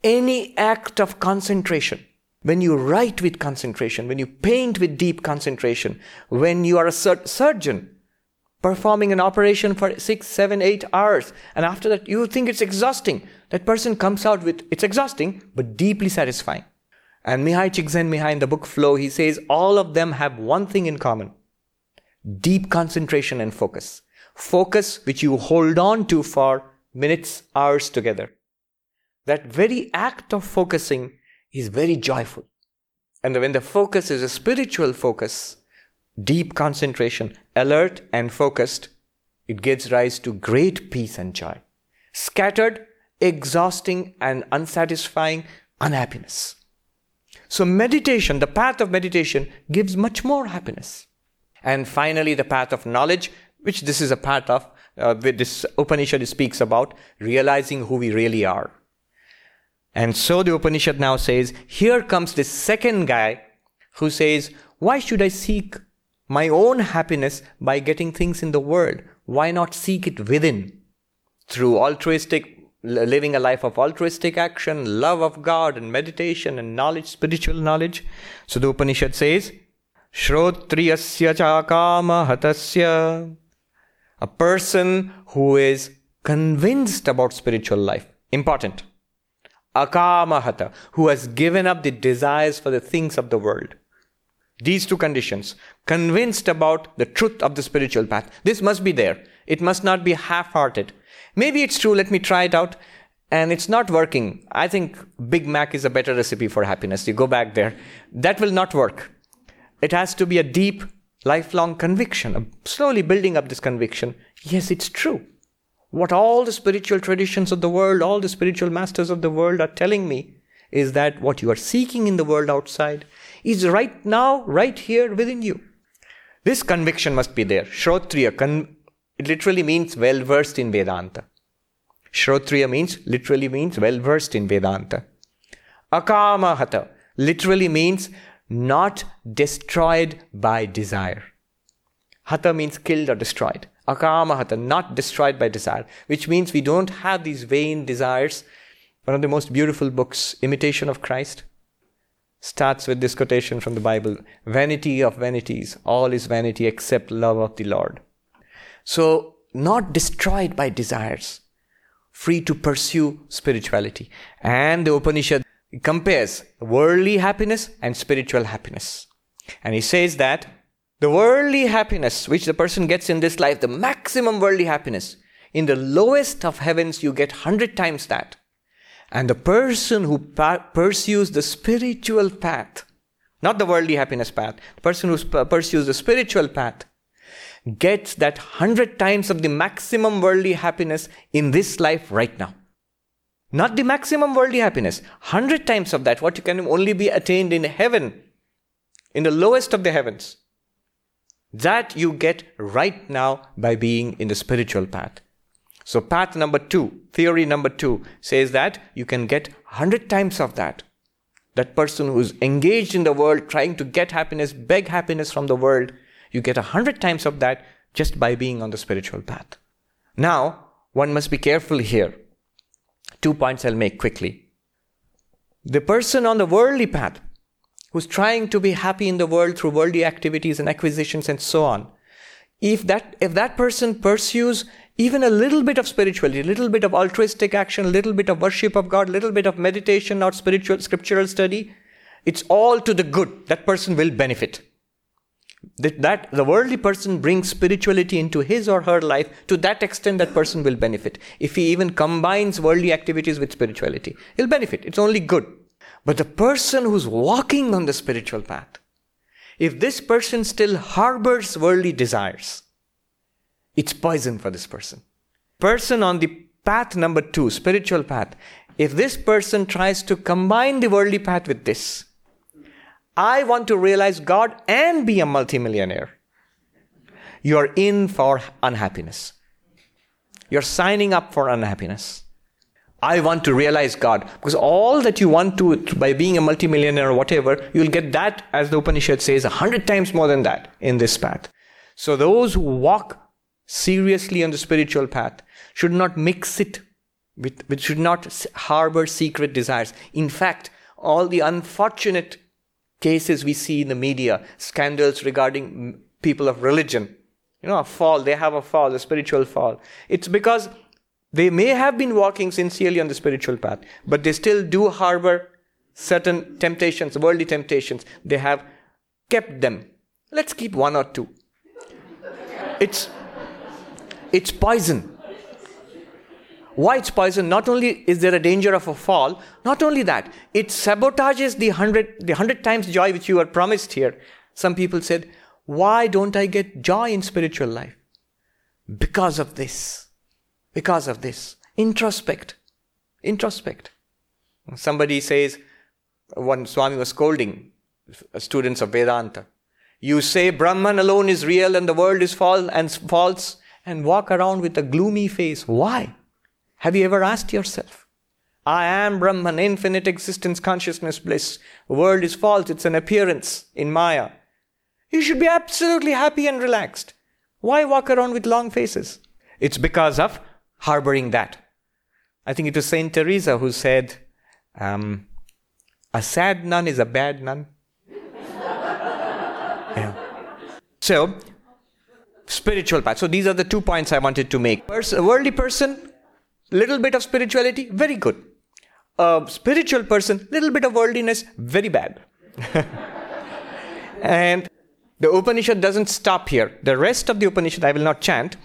Any act of concentration, when you write with concentration, when you paint with deep concentration, when you are a sur- surgeon, performing an operation for six, seven, eight hours. And after that, you think it's exhausting. That person comes out with, it's exhausting, but deeply satisfying. And Mihaly Csikszentmihalyi, in the book Flow, he says, all of them have one thing in common. Deep concentration and focus. Focus which you hold on to for minutes, hours together. That very act of focusing is very joyful. And when the focus is a spiritual focus, deep concentration, alert and focused, it gives rise to great peace and joy. Scattered, exhausting and unsatisfying unhappiness. So meditation, the path of meditation, gives much more happiness. And finally, the path of knowledge, which this is a path of, uh, this Upanishad speaks about, realizing who we really are. And so the Upanishad now says, here comes this second guy who says, why should I seek my own happiness by getting things in the world? Why not seek it within? Through altruistic, living a life of altruistic action, love of God and meditation and knowledge, spiritual knowledge. So the Upanishad says, Shrotriyasya cha kama hatasya. A person who is convinced about spiritual life. Important. Akamahata, who has given up the desires for the things of the world. These two conditions. Convinced about the truth of the spiritual path. This must be there. It must not be half-hearted. Maybe it's true, let me try it out. And it's not working. I think Big Mac is a better recipe for happiness. You go back there. That will not work. It has to be a deep, lifelong conviction, slowly building up this conviction. Yes, it's true. What all the spiritual traditions of the world, all the spiritual masters of the world are telling me is that what you are seeking in the world outside is right now, right here within you. This conviction must be there. Shrotriya, con- it literally means well-versed in Vedanta. Shrotriya means, literally means well-versed in Vedanta. Akamahata, literally means not destroyed by desire. Hata means killed or destroyed. Akamahata, not destroyed by desire, which means we don't have these vain desires. One of the most beautiful books, Imitation of Christ, starts with this quotation from the Bible, vanity of vanities, all is vanity except love of the Lord. So, not destroyed by desires, free to pursue spirituality. And the Upanishad He compares worldly happiness and spiritual happiness. And he says that the worldly happiness which the person gets in this life, the maximum worldly happiness, in the lowest of heavens you get hundred times that. And the person who pa- pursues the spiritual path, not the worldly happiness path, the person who sp- pursues the spiritual path, gets that hundred times of the maximum worldly happiness in this life right now. Not the maximum worldly happiness. Hundred times of that, what you can only be attained in heaven, in the lowest of the heavens. That you get right now by being in the spiritual path. So path number two, theory number two, says that you can get hundred times of that. That person who is engaged in the world, trying to get happiness, beg happiness from the world, you get a hundred times of that just by being on the spiritual path. Now, one must be careful here. Two points I'll make quickly. The person on the worldly path, who's trying to be happy in the world through worldly activities and acquisitions and so on, if that if that person pursues even a little bit of spirituality, a little bit of altruistic action, a little bit of worship of God, a little bit of meditation or spiritual scriptural study, it's all to the good. That person will benefit. That, that the worldly person brings spirituality into his or her life, to that extent that person will benefit. If he even combines worldly activities with spirituality, he'll benefit. It's only good. But the person who's walking on the spiritual path, if this person still harbors worldly desires, it's poison for this person. Person on the path number two, spiritual path, if this person tries to combine the worldly path with this, I want to realize God and be a multimillionaire. You're in for unhappiness. You're signing up for unhappiness. I want to realize God. Because all that you want to, by being a multimillionaire or whatever, you'll get that, as the Upanishad says, a hundred times more than that in this path. So those who walk seriously on the spiritual path should not mix it with, with should not harbor secret desires. In fact, all the unfortunate cases we see in the media, scandals regarding people of religion, you know, a fall. They have a fall, a spiritual fall. It's because they may have been walking sincerely on the spiritual path, but they still do harbor certain temptations, worldly temptations. They have kept them. Let's keep one or two. It's, it's poison. Why it's poison? Not only is there a danger of a fall, not only that, it sabotages the hundred, the hundred times joy which you were promised here. Some people said, why don't I get joy in spiritual life? Because of this. Because of this. Introspect. Introspect. Somebody says, one Swami was scolding students of Vedanta. You say Brahman alone is real and the world is false and false and walk around with a gloomy face. Why? Have you ever asked yourself? I am Brahman, infinite existence, consciousness, bliss. The world is false. It's an appearance in Maya. You should be absolutely happy and relaxed. Why walk around with long faces? It's because of harboring that. I think it was Saint Teresa who said, um, a sad nun is a bad nun. Yeah. So, spiritual path. So these are the two points I wanted to make. First, a worldly person, little bit of spirituality, very good. A spiritual person, little bit of worldliness, very bad. And the Upanishad doesn't stop here. The rest of the Upanishad I will not chant.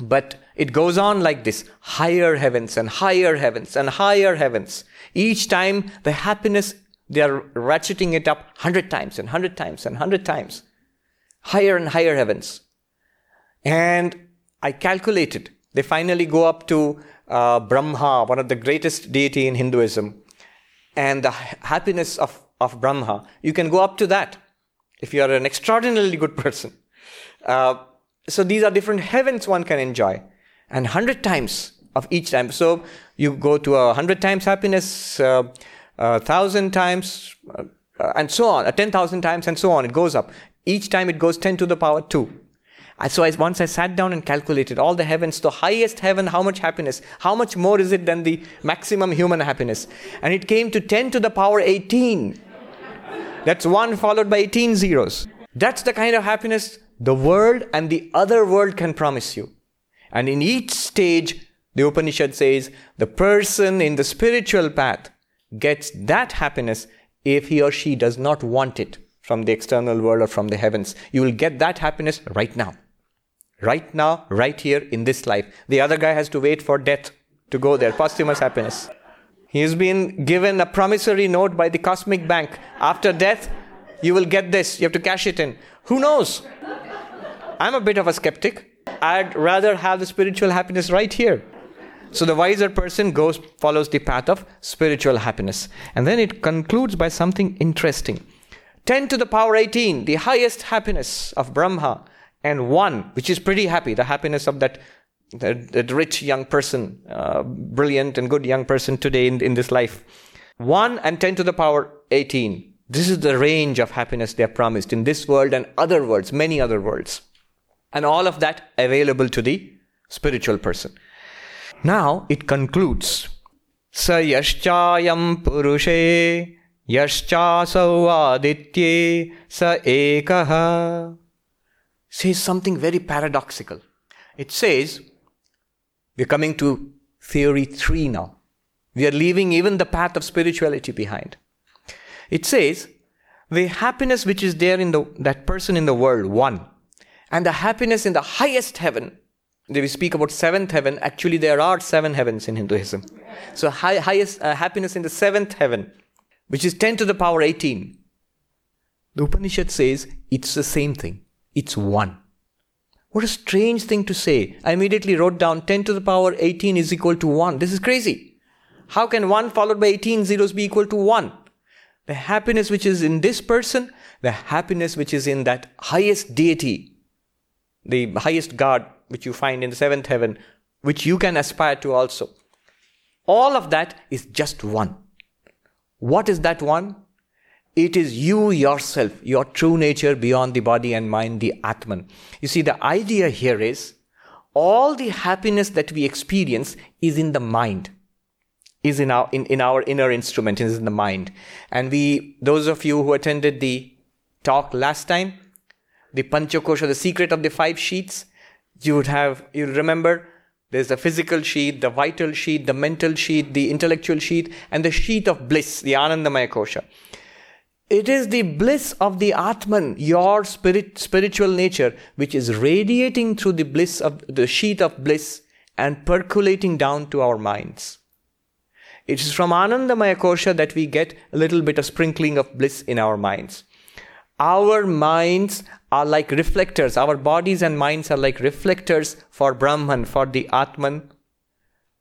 But it goes on like this. Higher heavens and higher heavens and higher heavens. Each time the happiness, they are ratcheting it up hundred times and hundred times and hundred times. Higher and higher heavens. And I calculated. They finally go up to uh, Brahma, one of the greatest deity in Hinduism. And the happiness of, of Brahma, you can go up to that if you are an extraordinarily good person. Uh, So these are different heavens one can enjoy. And hundred times of each time. So you go to a hundred times happiness, uh, a thousand times, uh, and so on. A ten thousand times and so on. It goes up. Each time it goes ten to the power two. And so I, once I sat down and calculated all the heavens, the highest heaven, how much happiness? How much more is it than the maximum human happiness? And it came to ten to the power eighteen. That's one followed by eighteen zeros. That's the kind of happiness the world and the other world can promise you. And in each stage, the Upanishad says, the person in the spiritual path gets that happiness if he or she does not want it from the external world or from the heavens. You will get that happiness right now. Right now, right here in this life. The other guy has to wait for death to go there. Posthumous happiness. He has been given a promissory note by the cosmic bank. After death, you will get this. You have to cash it in. Who knows? I'm a bit of a skeptic. I'd rather have the spiritual happiness right here. So the wiser person goes, follows the path of spiritual happiness. And then it concludes by something interesting. ten to the power eighteen, the highest happiness of Brahma. And one, which is pretty happy, the happiness of that, that, that rich young person, uh, brilliant and good young person today in, in this life. one and ten to the power eighteen. This is the range of happiness they are promised in this world and other worlds, many other worlds. And all of that available to the spiritual person. Now it concludes. Sa yashchayam purushe yashchasau aditye sa ekaha. Says something very paradoxical. It says, we're coming to theory three now. We are leaving even the path of spirituality behind. It says, the happiness which is there in the, that person in the world, one. And the happiness in the highest heaven, we speak about seventh heaven. Actually, there are seven heavens in Hinduism. So high, highest uh, happiness in the seventh heaven, which is ten to the power eighteen. The Upanishad says it's the same thing. It's one. What a strange thing to say. I immediately wrote down ten to the power eighteen is equal to one. This is crazy. How can one followed by eighteen zeros be equal to one? The happiness which is in this person, the happiness which is in that highest deity, the highest God which you find in the seventh heaven, which you can aspire to also. All of that is just one. What is that one? It is you yourself, your true nature beyond the body and mind, the Atman. You see, the idea here is, all the happiness that we experience is in the mind, is in our in, in our inner instrument, is in the mind. And we, those of you who attended the talk last time, the Pancha Kosha, the secret of the five sheets, you would have, you remember, there's the physical sheet, the vital sheet, the mental sheet, the intellectual sheet, and the sheet of bliss, the Anandamaya Kosha. It is the bliss of the Atman, your spirit, spiritual nature, which is radiating through the bliss of the sheet of bliss and percolating down to our minds. It is from Anandamaya Kosha that we get a little bit of sprinkling of bliss in our minds. Our minds are like reflectors. Our bodies and minds are like reflectors for Brahman, for the Atman.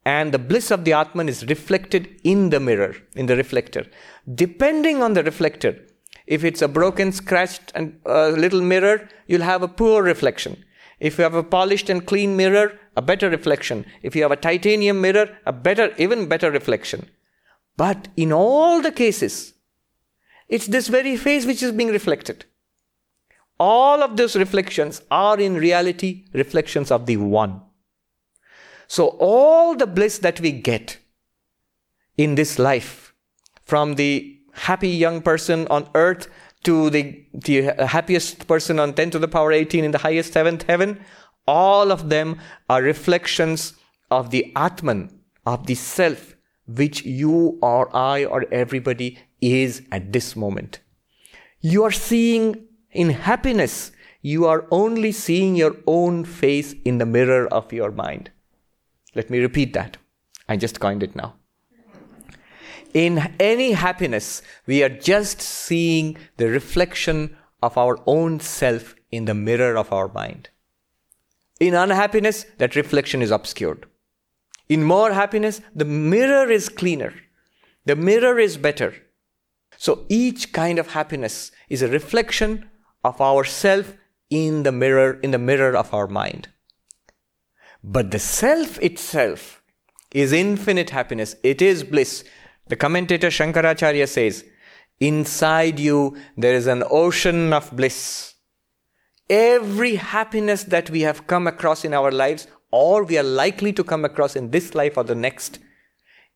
And the bliss of the Atman is reflected in the mirror, in the reflector. Depending on the reflector, if it's a broken, scratched and uh, little mirror, you'll have a poor reflection. If you have a polished and clean mirror, a better reflection. If you have a titanium mirror, a better, even better reflection. But in all the cases, it's this very face which is being reflected. All of those reflections are in reality reflections of the One. So all the bliss that we get in this life, from the happy young person on earth to the, the happiest person on ten to the power eighteen in the highest seventh heaven, all of them are reflections of the Atman, of the Self, which you or I or everybody is at this moment. You are seeing in happiness, you are only seeing your own face in the mirror of your mind. Let me repeat that. I just coined it now. In any happiness, we are just seeing the reflection of our own self in the mirror of our mind. In unhappiness, that reflection is obscured. In more happiness, the mirror is cleaner. The mirror is better. So each kind of happiness is a reflection of ourself in the mirror, in the mirror of our mind. But the self itself is infinite happiness. It is bliss. The commentator Shankaracharya says, inside you there is an ocean of bliss. Every happiness that we have come across in our lives, or we are likely to come across in this life or the next,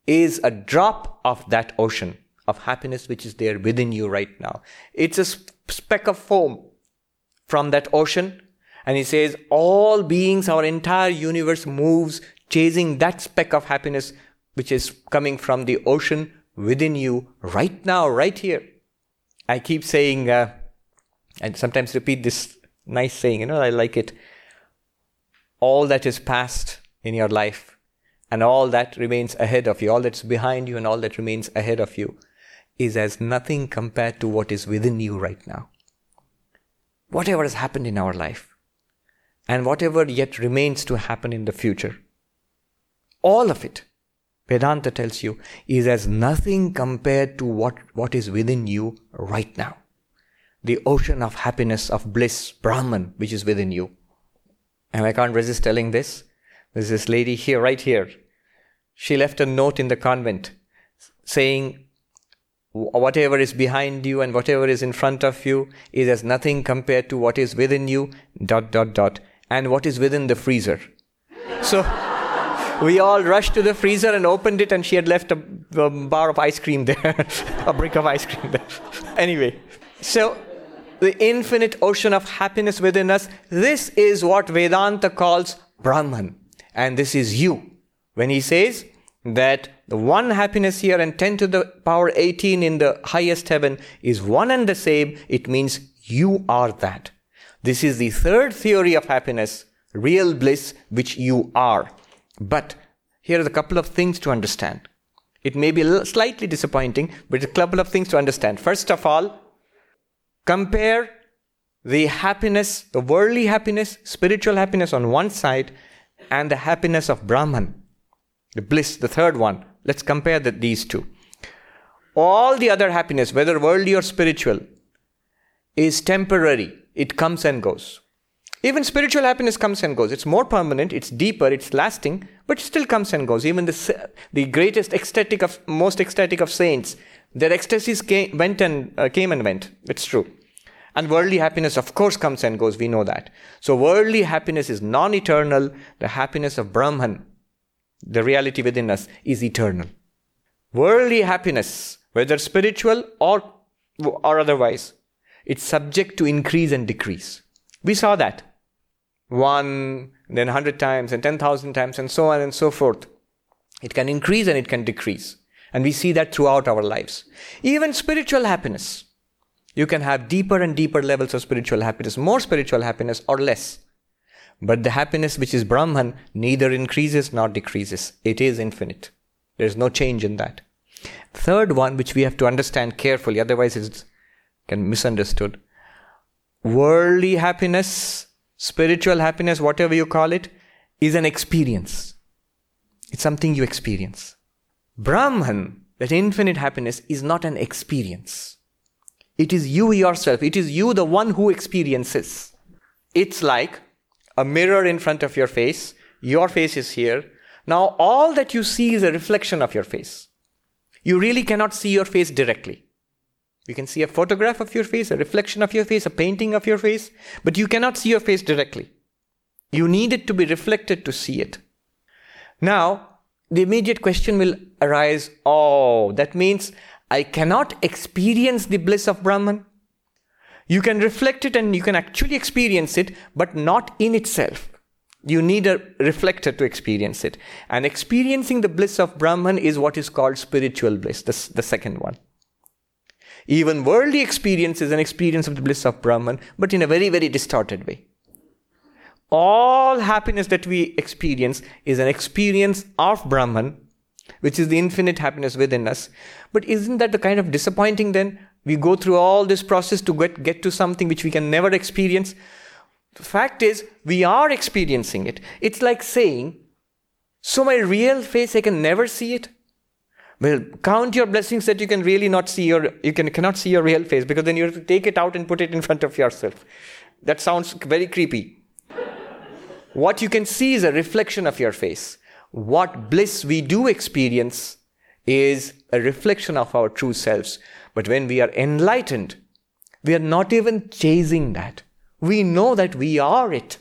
is a drop of that ocean of happiness which is there within you right now. It's a speck of foam from that ocean. And he says, all beings, our entire universe moves chasing that speck of happiness which is coming from the ocean within you right now, right here. I keep saying, uh, and sometimes repeat this nice saying, you know, I like it. All that is past in your life and all that remains ahead of you, all that's behind you and all that remains ahead of you is as nothing compared to what is within you right now. Whatever has happened in our life and whatever yet remains to happen in the future, all of it, Vedanta tells you, is as nothing compared to what, what is within you right now. The ocean of happiness, of bliss, Brahman, which is within you. And I can't resist telling this. There's this lady here, right here. She left a note in the convent saying, whatever is behind you and whatever is in front of you is as nothing compared to what is within you, dot, dot, dot, and what is within the freezer. So we all rushed to the freezer and opened it, and she had left a, a bar of ice cream there, a brick of ice cream there. Anyway, so the infinite ocean of happiness within us, this is what Vedanta calls Brahman. And this is you. When he says that the one happiness here and ten to the power eighteen in the highest heaven is one and the same, it means you are that. This is the third theory of happiness, real bliss, which you are. But here are a couple of things to understand. It may be slightly disappointing, but a couple of things to understand. First of all, compare the happiness, the worldly happiness, spiritual happiness on one side, and the happiness of Brahman, the bliss, the third one. Let's compare the, these two. All the other happiness, whether worldly or spiritual, is temporary. It comes and goes. Even spiritual happiness comes and goes. It's more permanent, it's deeper, it's lasting, but it still comes and goes. Even the, the greatest ecstatic of, most ecstatic of saints, their ecstasies came, went and, uh, came and went. It's true. And worldly happiness, of course, comes and goes. We know that. So worldly happiness is non-eternal. The happiness of Brahman, the reality within us, is eternal. Worldly happiness, whether spiritual or, or otherwise, it's subject to increase and decrease. We saw that. One, then one hundred times, and ten thousand times, and so on and so forth. It can increase and it can decrease. And we see that throughout our lives. Even spiritual happiness. You can have deeper and deeper levels of spiritual happiness, more spiritual happiness or less. But the happiness which is Brahman neither increases nor decreases. It is infinite. There is no change in that. Third one, which we have to understand carefully, otherwise it can be misunderstood. Worldly happiness, spiritual happiness, whatever you call it, is an experience. It's something you experience. Brahman, that infinite happiness, is not an experience. It is you yourself. It is you, the one who experiences. It's like a mirror in front of your face. Your face is here. Now all that you see is a reflection of your face. You really cannot see your face directly. You can see a photograph of your face, a reflection of your face, a painting of your face, but you cannot see your face directly. You need it to be reflected to see it. Now, the immediate question will arise, oh, that means I cannot experience the bliss of Brahman. You can reflect it and you can actually experience it, but not in itself. You need a reflector to experience it. And experiencing the bliss of Brahman is what is called spiritual bliss, the, the second one. Even worldly experience is an experience of the bliss of Brahman, but in a very, very distorted way. All happiness that we experience is an experience of Brahman, which is the infinite happiness within us. But isn't that the kind of disappointing then? We go through all this process to get, get to something which we can never experience. The fact is, we are experiencing it. It's like saying, so my real face, I can never see it. Well, count your blessings that you can really not see your, you can cannot see your real face, because then you have to take it out and put it in front of yourself. That sounds very creepy. What you can see is a reflection of your face. What bliss we do experience is a reflection of our true selves. But when we are enlightened, we are not even chasing that. We know that we are it.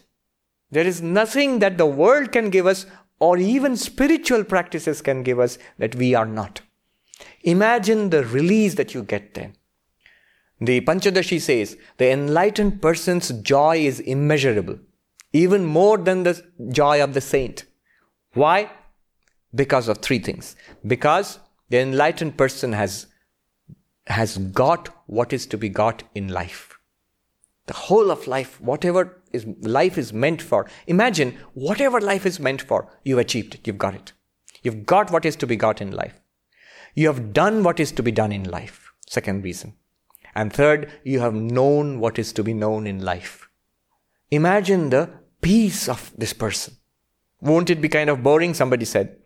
There is nothing that the world can give us or even spiritual practices can give us that we are not. Imagine the release that you get then. The Panchadashi says, the enlightened person's joy is immeasurable, even more than the joy of the saint. Why? Because of three things. Because the enlightened person has, has got what is to be got in life. The whole of life, whatever is life is meant for. Imagine, whatever life is meant for, you've achieved it, you've got it. You've got what is to be got in life. You have done what is to be done in life. Second reason. And third, you have known what is to be known in life. Imagine the peace of this person. Won't it be kind of boring, somebody said.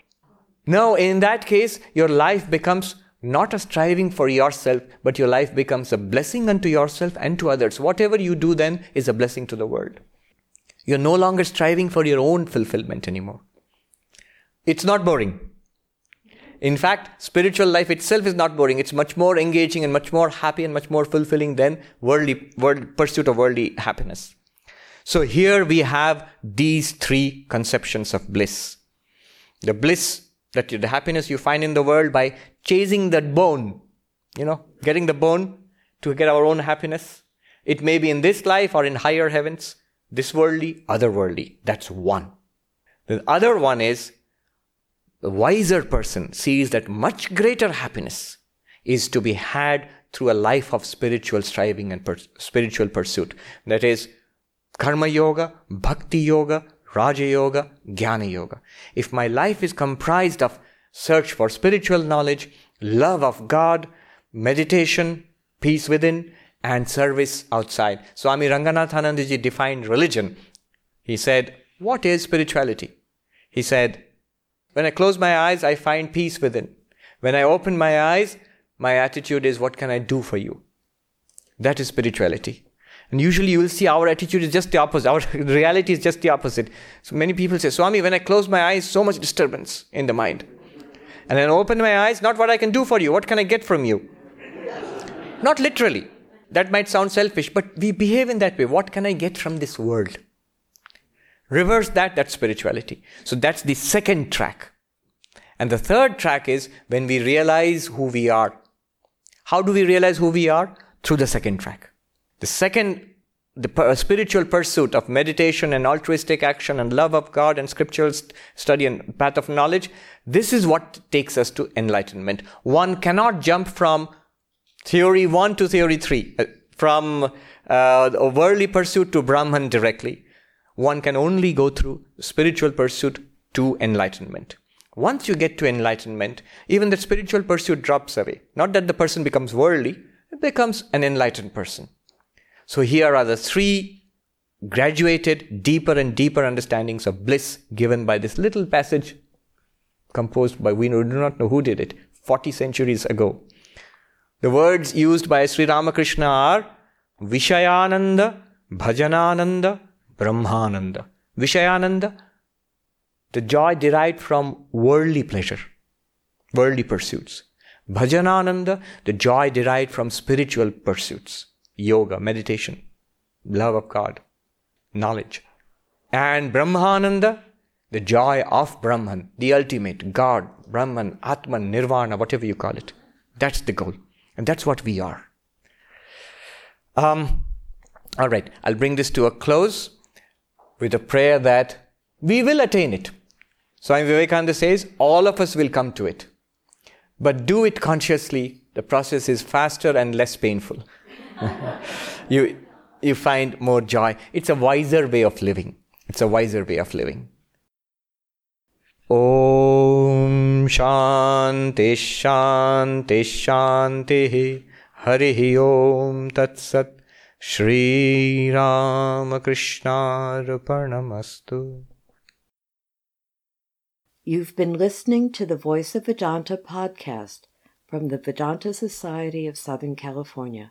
No, in that case, your life becomes not a striving for yourself, but your life becomes a blessing unto yourself and to others. Whatever you do then is a blessing to the world. You're no longer striving for your own fulfillment anymore. It's not boring. In fact, spiritual life itself is not boring. It's much more engaging and much more happy and much more fulfilling than worldly, world, pursuit of worldly happiness. So here we have these three conceptions of bliss. The bliss, that the happiness you find in the world by chasing that bone, you know, getting the bone to get our own happiness. It may be in this life or in higher heavens, this worldly, otherworldly. That's one. The other one is the wiser person sees that much greater happiness is to be had through a life of spiritual striving and per- spiritual pursuit. That is Karma yoga, Bhakti yoga, Raja yoga, Jnana yoga. If my life is comprised of search for spiritual knowledge, love of God, meditation, peace within, and service outside. Swami Ranganathanandaji defined religion. He said, what is spirituality? He said, when I close my eyes, I find peace within. When I open my eyes, my attitude is, what can I do for you? That is spirituality. And usually you will see our attitude is just the opposite. Our reality is just the opposite. So many people say, Swami, when I close my eyes, so much disturbance in the mind. And then I open my eyes, not what I can do for you. What can I get from you? Not literally. That might sound selfish, but we behave in that way. What can I get from this world? Reverse that, that's spirituality. So that's the second track. And the third track is when we realize who we are. How do we realize who we are? Through the second track. The second the spiritual pursuit of meditation and altruistic action and love of God and scriptural study and path of knowledge, this is what takes us to enlightenment. One cannot jump from theory one to theory three, from uh, a worldly pursuit to Brahman directly. One can only go through spiritual pursuit to enlightenment. Once you get to enlightenment, even the spiritual pursuit drops away. Not that the person becomes worldly, it becomes an enlightened person. So here are the three graduated, deeper and deeper understandings of bliss given by this little passage composed by, we do not know who did it, forty centuries ago. The words used by Sri Ramakrishna are Vishayananda, Bhajanananda, Brahmananda. Vishayananda, the joy derived from worldly pleasure, worldly pursuits. Bhajanananda, the joy derived from spiritual pursuits. Yoga, meditation, love of God, knowledge. And Brahmananda, the joy of Brahman, the ultimate, God, Brahman, Atman, Nirvana, whatever you call it. That's the goal. And that's what we are. Um, all right, I'll bring this to a close with a prayer that we will attain it. Swami Vivekananda says, all of us will come to it. But do it consciously. The process is faster and less painful. you you find more joy. It's a wiser way of living. It's a wiser way of living. Om Shanti Shanti Shanti Harihi Om Tat Sat Shri Ramakrishna Arpanamastu. You've been listening to the Voice of Vedanta podcast from the Vedanta Society of Southern California.